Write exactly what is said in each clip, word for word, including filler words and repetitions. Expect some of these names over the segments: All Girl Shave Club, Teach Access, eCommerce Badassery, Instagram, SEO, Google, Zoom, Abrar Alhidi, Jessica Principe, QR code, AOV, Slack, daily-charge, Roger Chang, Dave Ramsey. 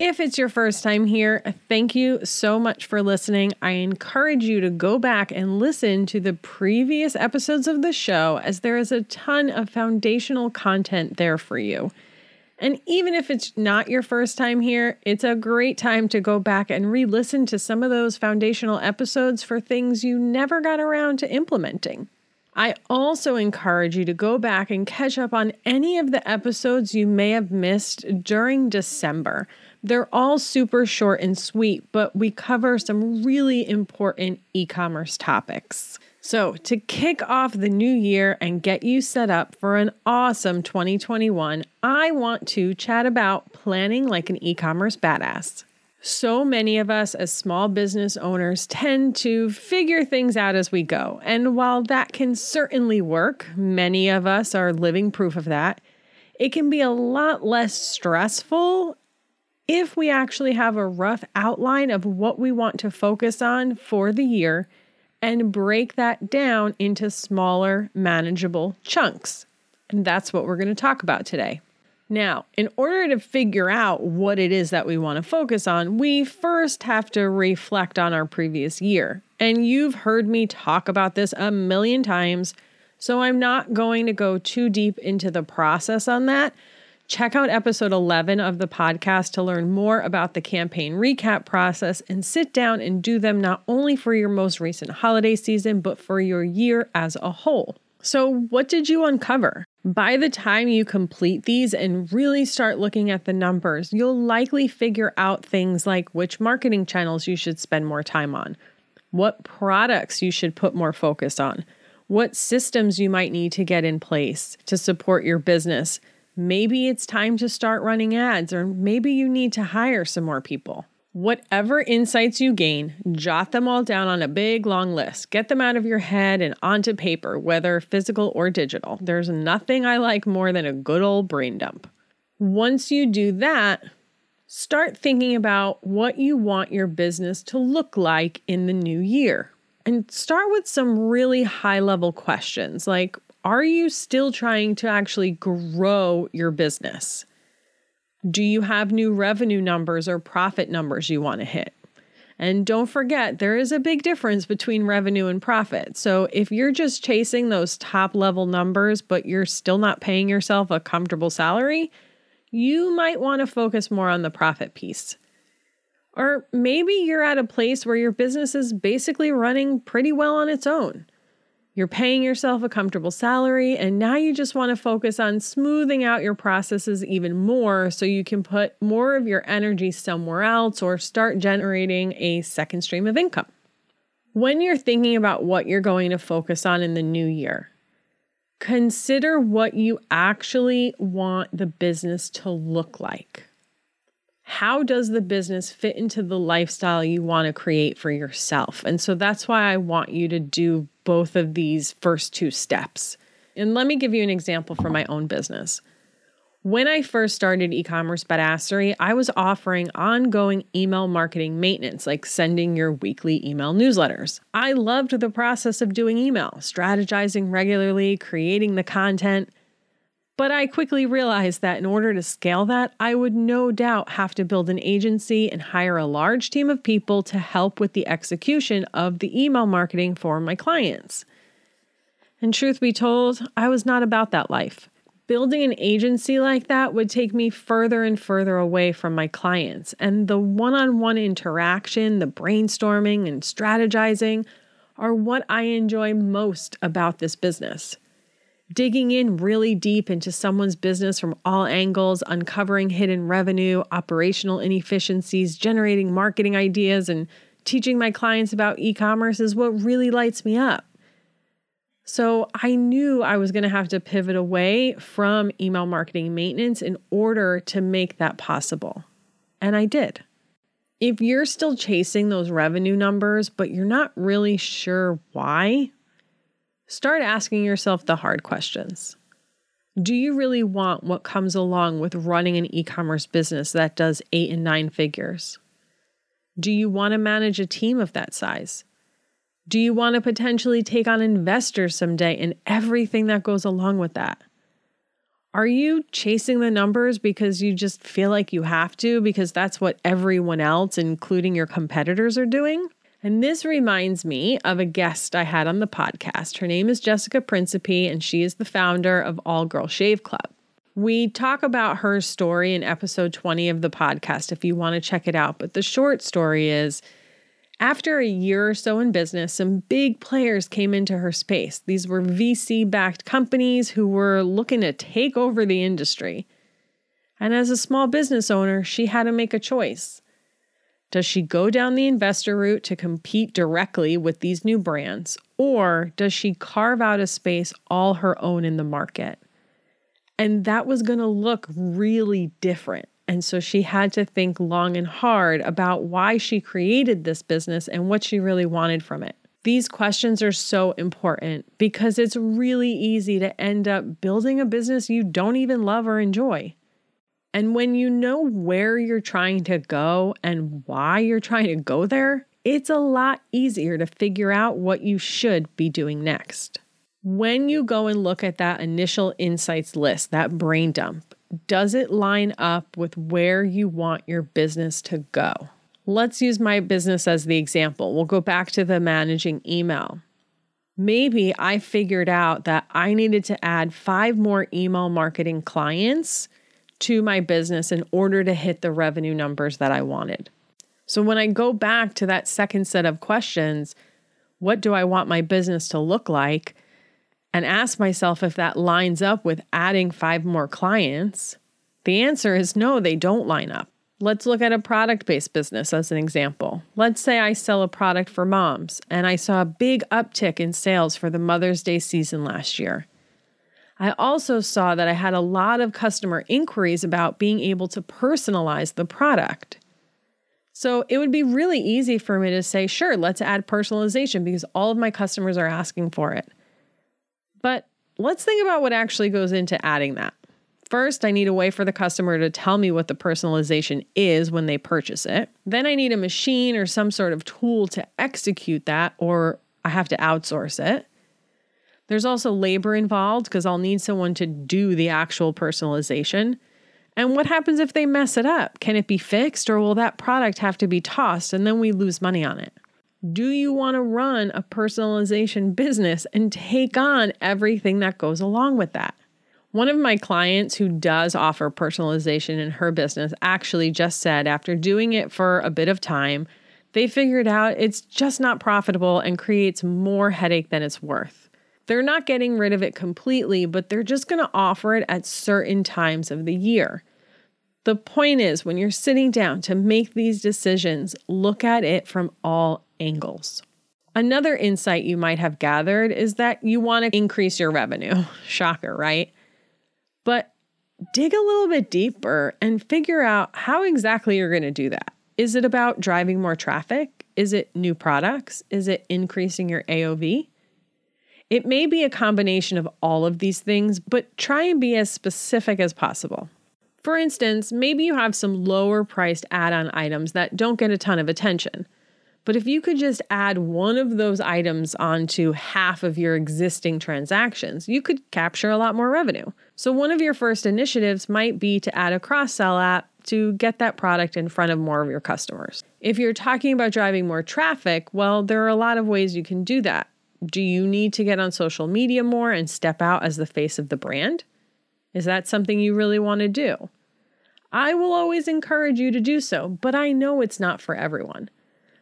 If it's your first time here, thank you so much for listening. I encourage you to go back and listen to the previous episodes of the show, as there is a ton of foundational content there for you. And even if it's not your first time here, it's a great time to go back and re-listen to some of those foundational episodes for things you never got around to implementing. I also encourage you to go back and catch up on any of the episodes you may have missed during December. They're all super short and sweet, but we cover some really important e-commerce topics. So to kick off the new year and get you set up for an awesome twenty twenty-one, I want to chat about planning like an e-commerce badass. So many of us as small business owners tend to figure things out as we go. And while that can certainly work, many of us are living proof of that, it can be a lot less stressful if we actually have a rough outline of what we want to focus on for the year and break that down into smaller, manageable chunks. And that's what we're going to talk about today. Now, in order to figure out what it is that we want to focus on, we first have to reflect on our previous year. And you've heard me talk about this a million times, so I'm not going to go too deep into the process on that. Check out episode eleven of the podcast to learn more about the campaign recap process and sit down and do them not only for your most recent holiday season, but for your year as a whole. So what did you uncover? By the time you complete these and really start looking at the numbers, you'll likely figure out things like which marketing channels you should spend more time on, what products you should put more focus on, what systems you might need to get in place to support your business. Maybe it's time to start running ads, or maybe you need to hire some more people. Whatever insights you gain, jot them all down on a big long list. Get them out of your head and onto paper, whether physical or digital. There's nothing I like more than a good old brain dump. Once you do that, start thinking about what you want your business to look like in the new year. And start with some really high-level questions like, are you still trying to actually grow your business? Do you have new revenue numbers or profit numbers you want to hit? And don't forget, there is a big difference between revenue and profit. So if you're just chasing those top level numbers, but you're still not paying yourself a comfortable salary, you might want to focus more on the profit piece. Or maybe you're at a place where your business is basically running pretty well on its own. You're paying yourself a comfortable salary, and now you just want to focus on smoothing out your processes even more so you can put more of your energy somewhere else or start generating a second stream of income. When you're thinking about what you're going to focus on in the new year, consider what you actually want the business to look like. How does the business fit into the lifestyle you want to create for yourself? And so that's why I want you to do both of these first two steps. And let me give you an example from my own business. When I first started eCommerce Badassery, I was offering ongoing email marketing maintenance, like sending your weekly email newsletters. I loved the process of doing email, strategizing regularly, creating the content. But I quickly realized that in order to scale that, I would no doubt have to build an agency and hire a large team of people to help with the execution of the email marketing for my clients. And truth be told, I was not about that life. Building an agency like that would take me further and further away from my clients, and the one-on-one interaction, the brainstorming and strategizing are what I enjoy most about this business. Digging in really deep into someone's business from all angles, uncovering hidden revenue, operational inefficiencies, generating marketing ideas, and teaching my clients about e-commerce is what really lights me up. So I knew I was going to have to pivot away from email marketing maintenance in order to make that possible. And I did. If you're still chasing those revenue numbers, but you're not really sure why, start asking yourself the hard questions. Do you really want what comes along with running an e-commerce business that does eight and nine figures? Do you want to manage a team of that size? Do you want to potentially take on investors someday and everything that goes along with that? Are you chasing the numbers because you just feel like you have to, because that's what everyone else, including your competitors, are doing? And this reminds me of a guest I had on the podcast. Her name is Jessica Principe, and she is the founder of All Girl Shave Club. We talk about her story in episode twenty of the podcast if you want to check it out. But the short story is, after a year or so in business, some big players came into her space. These were V C-backed companies who were looking to take over the industry. And as a small business owner, she had to make a choice. Does she go down the investor route to compete directly with these new brands, or does she carve out a space all her own in the market? And that was going to look really different. And so she had to think long and hard about why she created this business and what she really wanted from it. These questions are so important because it's really easy to end up building a business you don't even love or enjoy. And when you know where you're trying to go and why you're trying to go there, it's a lot easier to figure out what you should be doing next. When you go and look at that initial insights list, that brain dump, does it line up with where you want your business to go? Let's use my business as the example. We'll go back to the managing email. Maybe I figured out that I needed to add five more email marketing clients to my business in order to hit the revenue numbers that I wanted. So when I go back to that second set of questions, what do I want my business to look like? And ask myself if that lines up with adding five more clients, the answer is no, they don't line up. Let's look at a product-based business as an example. Let's say I sell a product for moms, and I saw a big uptick in sales for the Mother's Day season last year. I also saw that I had a lot of customer inquiries about being able to personalize the product. So it would be really easy for me to say, sure, let's add personalization because all of my customers are asking for it. But let's think about what actually goes into adding that. First, I need a way for the customer to tell me what the personalization is when they purchase it. Then I need a machine or some sort of tool to execute that, or I have to outsource it. There's also labor involved because I'll need someone to do the actual personalization. And what happens if they mess it up? Can it be fixed, or will that product have to be tossed and then we lose money on it? Do you want to run a personalization business and take on everything that goes along with that? One of my clients who does offer personalization in her business actually just said after doing it for a bit of time, they figured out it's just not profitable and creates more headache than it's worth. They're not getting rid of it completely, but they're just going to offer it at certain times of the year. The point is, when you're sitting down to make these decisions, look at it from all angles. Another insight you might have gathered is that you want to increase your revenue. Shocker, right? But dig a little bit deeper and figure out how exactly you're going to do that. Is it about driving more traffic? Is it new products? Is it increasing your A O V? It may be a combination of all of these things, but try and be as specific as possible. For instance, maybe you have some lower priced add-on items that don't get a ton of attention. But if you could just add one of those items onto half of your existing transactions, you could capture a lot more revenue. So one of your first initiatives might be to add a cross-sell app to get that product in front of more of your customers. If you're talking about driving more traffic, well, there are a lot of ways you can do that. Do you need to get on social media more and step out as the face of the brand? Is that something you really want to do? I will always encourage you to do so, but I know it's not for everyone.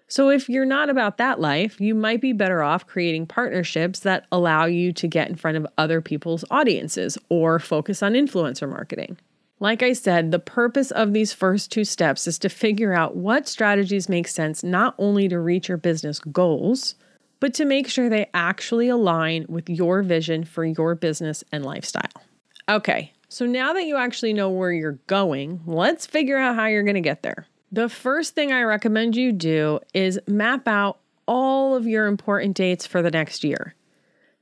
So if you're not about that life, you might be better off creating partnerships that allow you to get in front of other people's audiences or focus on influencer marketing. Like I said, the purpose of these first two steps is to figure out what strategies make sense not only to reach your business goals, but to make sure they actually align with your vision for your business and lifestyle. Okay, so now that you actually know where you're going, let's figure out how you're going to get there. The first thing I recommend you do is map out all of your important dates for the next year.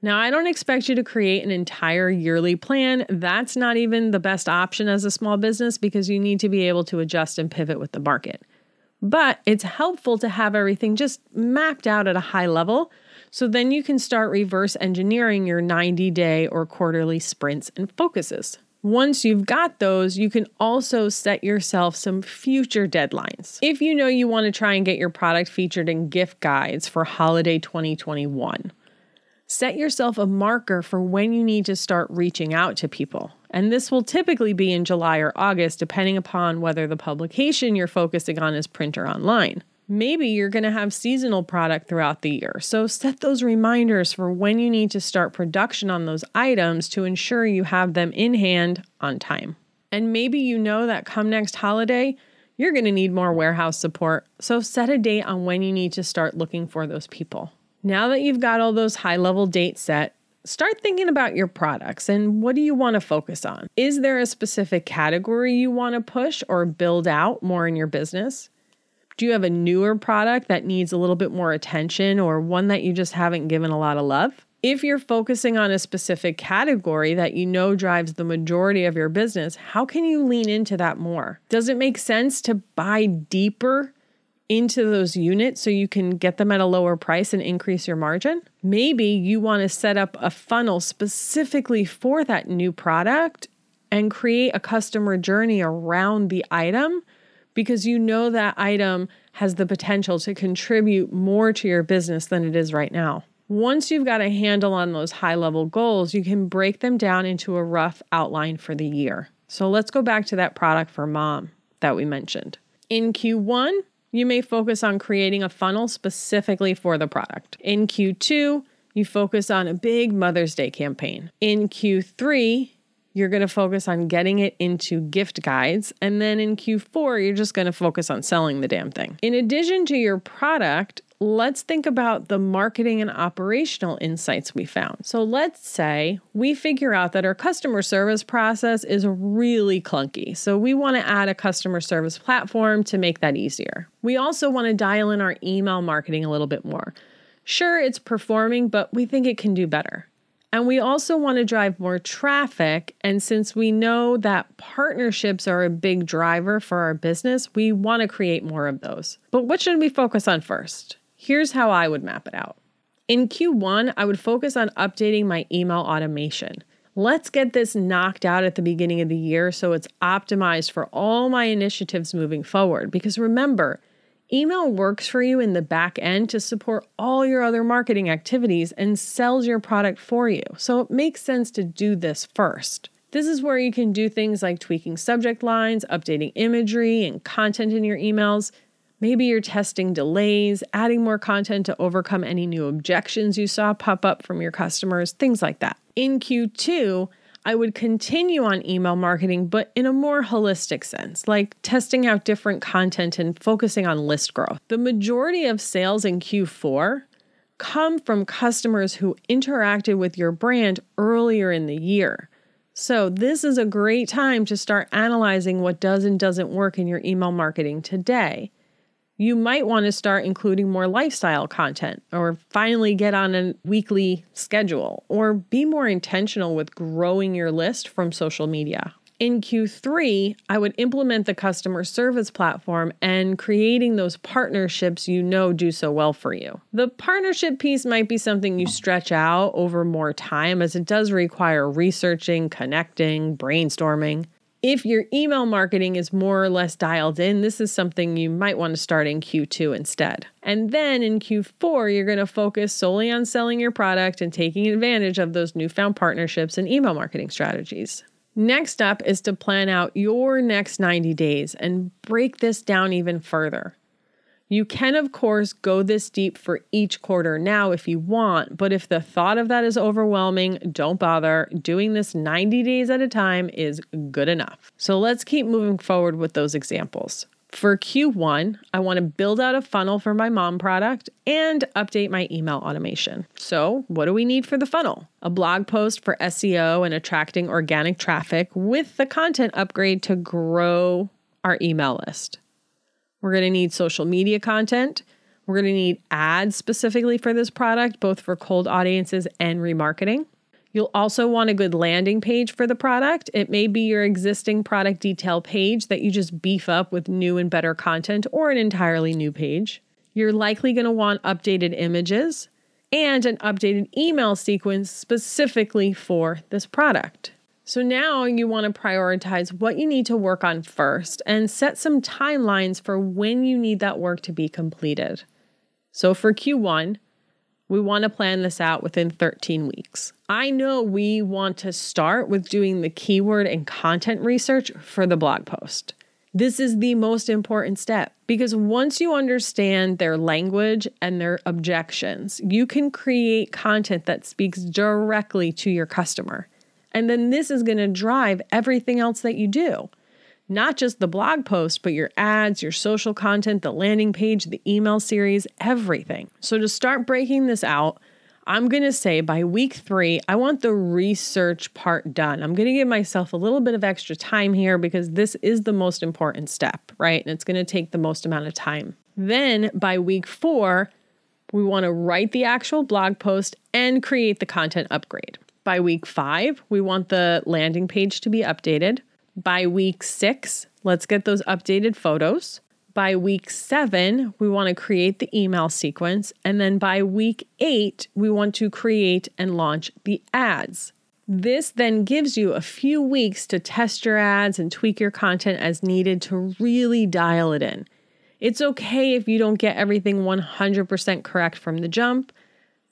Now, I don't expect you to create an entire yearly plan. That's not even the best option as a small business because you need to be able to adjust and pivot with the market. But it's helpful to have everything just mapped out at a high level so then you can start reverse engineering your ninety-day or quarterly sprints and focuses. Once you've got those, you can also set yourself some future deadlines. If you know you want to try and get your product featured in gift guides for holiday twenty twenty-one, set yourself a marker for when you need to start reaching out to people. And this will typically be in July or August, depending upon whether the publication you're focusing on is print or online. Maybe you're going to have seasonal product throughout the year, so set those reminders for when you need to start production on those items to ensure you have them in hand on time. And maybe you know that come next holiday, you're going to need more warehouse support, so set a date on when you need to start looking for those people. Now that you've got all those high-level dates set, start thinking about your products and what do you want to focus on? Is there a specific category you want to push or build out more in your business? Do you have a newer product that needs a little bit more attention or one that you just haven't given a lot of love? If you're focusing on a specific category that you know drives the majority of your business, how can you lean into that more? Does it make sense to buy deeper into those units so you can get them at a lower price and increase your margin? Maybe you want to set up a funnel specifically for that new product and create a customer journey around the item, because you know that item has the potential to contribute more to your business than it is right now. Once you've got a handle on those high-level goals, you can break them down into a rough outline for the year. So let's go back to that product for mom that we mentioned. In Q one, you may focus on creating a funnel specifically for the product. In Q two, you focus on a big Mother's Day campaign. In Q three, you're going to focus on getting it into gift guides. And then in Q four, you're just going to focus on selling the damn thing. In addition to your product, let's think about the marketing and operational insights we found. So let's say we figure out that our customer service process is really clunky. So we want to add a customer service platform to make that easier. We also want to dial in our email marketing a little bit more. Sure, it's performing, but we think it can do better. And we also want to drive more traffic. And since we know that partnerships are a big driver for our business, we want to create more of those. But what should we focus on first? Here's how I would map it out. In Q one, I would focus on updating my email automation. Let's get this knocked out at the beginning of the year so it's optimized for all my initiatives moving forward. Because remember, email works for you in the back end to support all your other marketing activities and sells your product for you. So it makes sense to do this first. This is where you can do things like tweaking subject lines, updating imagery and content in your emails. Maybe you're testing delays, adding more content to overcome any new objections you saw pop up from your customers, things like that. In Q two, I would continue on email marketing, but in a more holistic sense, like testing out different content and focusing on list growth. The majority of sales in Q four come from customers who interacted with your brand earlier in the year. So this is a great time to start analyzing what does and doesn't work in your email marketing today. You might want to start including more lifestyle content or finally get on a weekly schedule or be more intentional with growing your list from social media. In Q three, I would implement the customer service platform and creating those partnerships you know do so well for you. The partnership piece might be something you stretch out over more time as it does require researching, connecting, brainstorming. If your email marketing is more or less dialed in, this is something you might want to start in Q two instead. And then in Q four, you're going to focus solely on selling your product and taking advantage of those newfound partnerships and email marketing strategies. Next up is to plan out your next ninety days and break this down even further. You can, of course, go this deep for each quarter now if you want, but if the thought of that is overwhelming, don't bother. Doing this ninety days at a time is good enough. So let's keep moving forward with those examples. For Q one, I want to build out a funnel for my mom product and update my email automation. So what do we need for the funnel? A blog post for S E O and attracting organic traffic with the content upgrade to grow our email list. We're going to need social media content. We're going to need ads specifically for this product, both for cold audiences and remarketing. You'll also want a good landing page for the product. It may be your existing product detail page that you just beef up with new and better content or an entirely new page. You're likely going to want updated images and an updated email sequence specifically for this product. So now you want to prioritize what you need to work on first and set some timelines for when you need that work to be completed. So for Q one, we want to plan this out within thirteen weeks. I know we want to start with doing the keyword and content research for the blog post. This is the most important step because once you understand their language and their objections, you can create content that speaks directly to your customer. And then this is going to drive everything else that you do. Not just the blog post, but your ads, your social content, the landing page, the email series, everything. So to start breaking this out, I'm going to say by week three, I want the research part done. I'm going to give myself a little bit of extra time here because this is the most important step, right? And it's going to take the most amount of time. Then by week four, we want to write the actual blog post and create the content upgrade. By week five, we want the landing page to be updated. By week six, let's get those updated photos. By week seven, we want to create the email sequence. And then by week eight, we want to create and launch the ads. This then gives you a few weeks to test your ads and tweak your content as needed to really dial it in. It's okay if you don't get everything one hundred percent correct from the jump.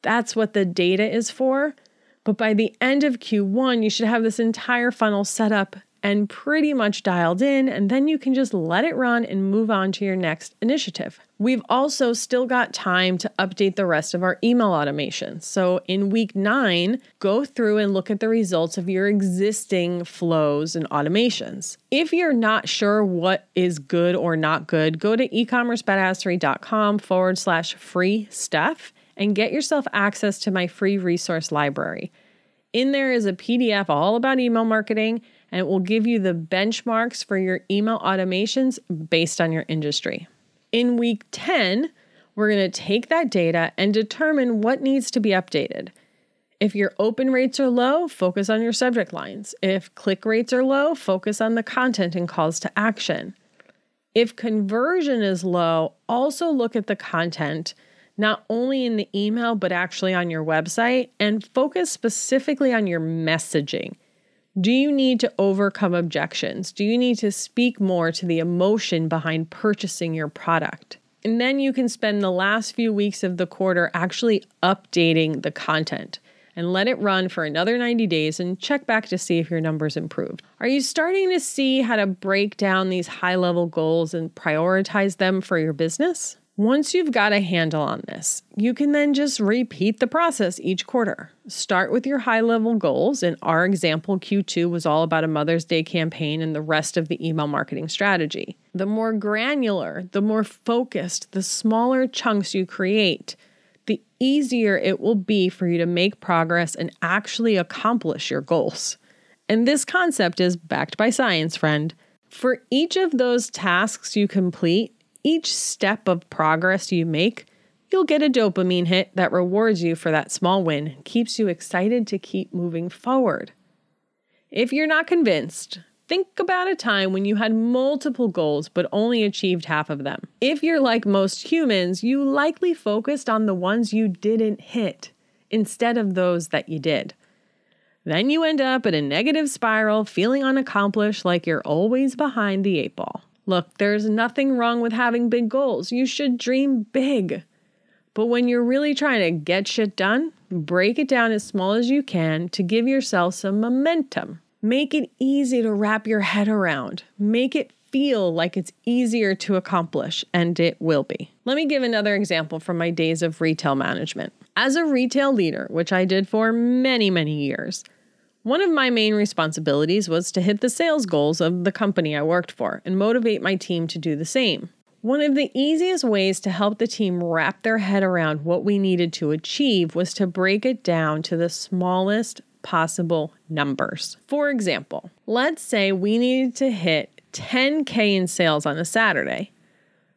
That's what the data is for. But by the end of Q one, you should have this entire funnel set up and pretty much dialed in, and then you can just let it run and move on to your next initiative. We've also still got time to update the rest of our email automations. So in week nine, go through and look at the results of your existing flows and automations. If you're not sure what is good or not good, go to ecommercebadassery.com forward slash free stuff and get yourself access to my free resource library. In there is a P D F all about email marketing, and it will give you the benchmarks for your email automations based on your industry. In week ten, we're going to take that data and determine what needs to be updated. If your open rates are low, focus on your subject lines. If click rates are low, focus on the content and calls to action. If conversion is low, also look at the content, not only in the email, but actually on your website, and focus specifically on your messaging. Do you need to overcome objections? Do you need to speak more to the emotion behind purchasing your product? And then you can spend the last few weeks of the quarter actually updating the content and let it run for another ninety days and check back to see if your numbers improved. Are you starting to see how to break down these high-level goals and prioritize them for your business? Once you've got a handle on this, you can then just repeat the process each quarter. Start with your high-level goals. In our example, Q two was all about a Mother's Day campaign and the rest of the email marketing strategy. The more granular, the more focused, the smaller chunks you create, the easier it will be for you to make progress and actually accomplish your goals. And this concept is backed by science, friend. For each of those tasks you complete, each step of progress you make, you'll get a dopamine hit that rewards you for that small win, keeps you excited to keep moving forward. If you're not convinced, think about a time when you had multiple goals but only achieved half of them. If you're like most humans, you likely focused on the ones you didn't hit instead of those that you did. Then you end up in a negative spiral, feeling unaccomplished, like you're always behind the eight ball. Look, there's nothing wrong with having big goals. You should dream big. But when you're really trying to get shit done, break it down as small as you can to give yourself some momentum. Make it easy to wrap your head around. Make it feel like it's easier to accomplish, and it will be. Let me give another example from my days of retail management. As a retail leader, which I did for many, many years, one of my main responsibilities was to hit the sales goals of the company I worked for and motivate my team to do the same. One of the easiest ways to help the team wrap their head around what we needed to achieve was to break it down to the smallest possible numbers. For example, let's say we needed to hit ten K in sales on a Saturday.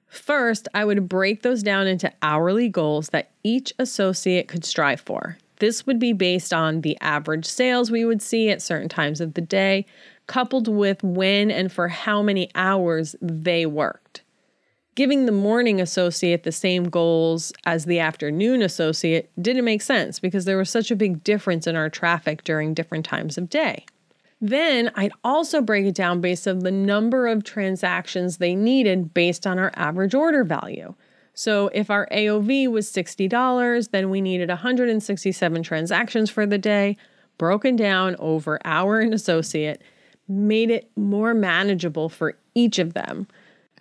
First, I would break those down into hourly goals that each associate could strive for. This would be based on the average sales we would see at certain times of the day, coupled with when and for how many hours they worked. Giving the morning associate the same goals as the afternoon associate didn't make sense because there was such a big difference in our traffic during different times of day. Then I'd also break it down based on the number of transactions they needed based on our average order value. So if our A O V was sixty dollars, then we needed one hundred sixty-seven transactions for the day, broken down over hour and associate, made it more manageable for each of them.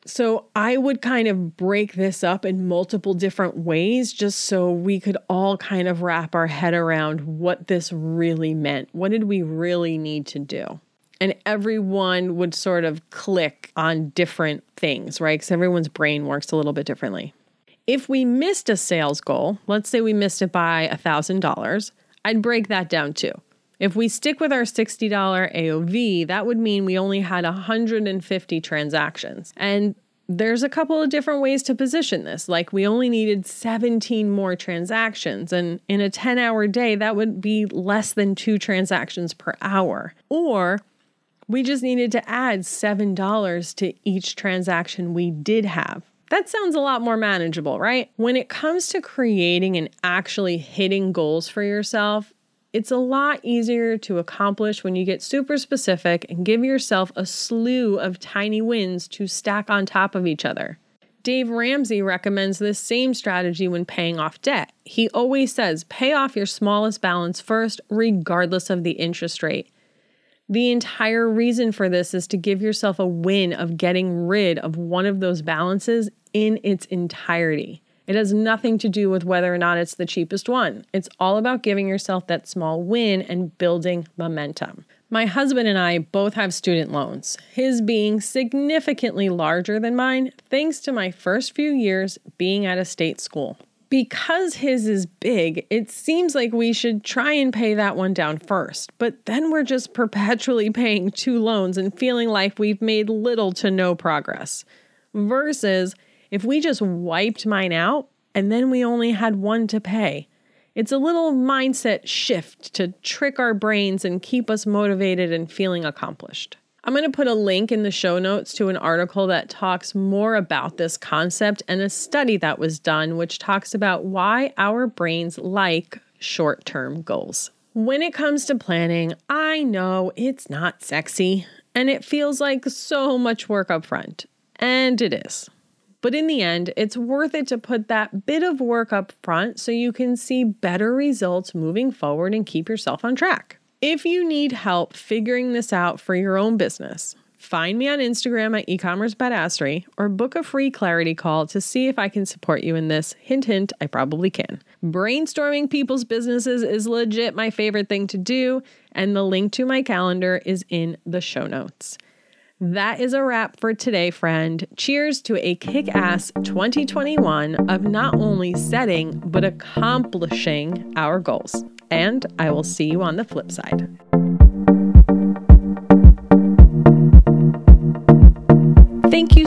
So I would kind of break this up in multiple different ways just so we could all kind of wrap our head around what this really meant. What did we really need to do? And everyone would sort of click on different things, right? Because everyone's brain works a little bit differently. If we missed a sales goal, let's say we missed it by one thousand dollars, I'd break that down too. If we stick with our sixty dollars A O V, that would mean we only had one hundred fifty transactions. And there's a couple of different ways to position this. Like we only needed seventeen more transactions. And in a ten hour day, that would be less than two transactions per hour. Or we just needed to add seven dollars to each transaction we did have. That sounds a lot more manageable, right? When it comes to creating and actually hitting goals for yourself, it's a lot easier to accomplish when you get super specific and give yourself a slew of tiny wins to stack on top of each other. Dave Ramsey recommends this same strategy when paying off debt. He always says, pay off your smallest balance first, regardless of the interest rate. The entire reason for this is to give yourself a win of getting rid of one of those balances in its entirety. It has nothing to do with whether or not it's the cheapest one. It's all about giving yourself that small win and building momentum. My husband and I both have student loans, his being significantly larger than mine, thanks to my first few years being at a state school. Because his is big, it seems like we should try and pay that one down first, but then we're just perpetually paying two loans and feeling like we've made little to no progress. Versus if we just wiped mine out and then we only had one to pay. It's a little mindset shift to trick our brains and keep us motivated and feeling accomplished. I'm going to put a link in the show notes to an article that talks more about this concept and a study that was done, which talks about why our brains like short-term goals. When it comes to planning, I know it's not sexy and it feels like so much work up front, and it is. But in the end, it's worth it to put that bit of work up front so you can see better results moving forward and keep yourself on track. If you need help figuring this out for your own business, find me on Instagram at eCommerce Badassery or book a free clarity call to see if I can support you in this. Hint, hint, I probably can. Brainstorming people's businesses is legit my favorite thing to do, and the link to my calendar is in the show notes. That is a wrap for today, friend. Cheers to a kick-ass twenty twenty-one of not only setting, but accomplishing our goals. And I will see you on the flip side. Thank you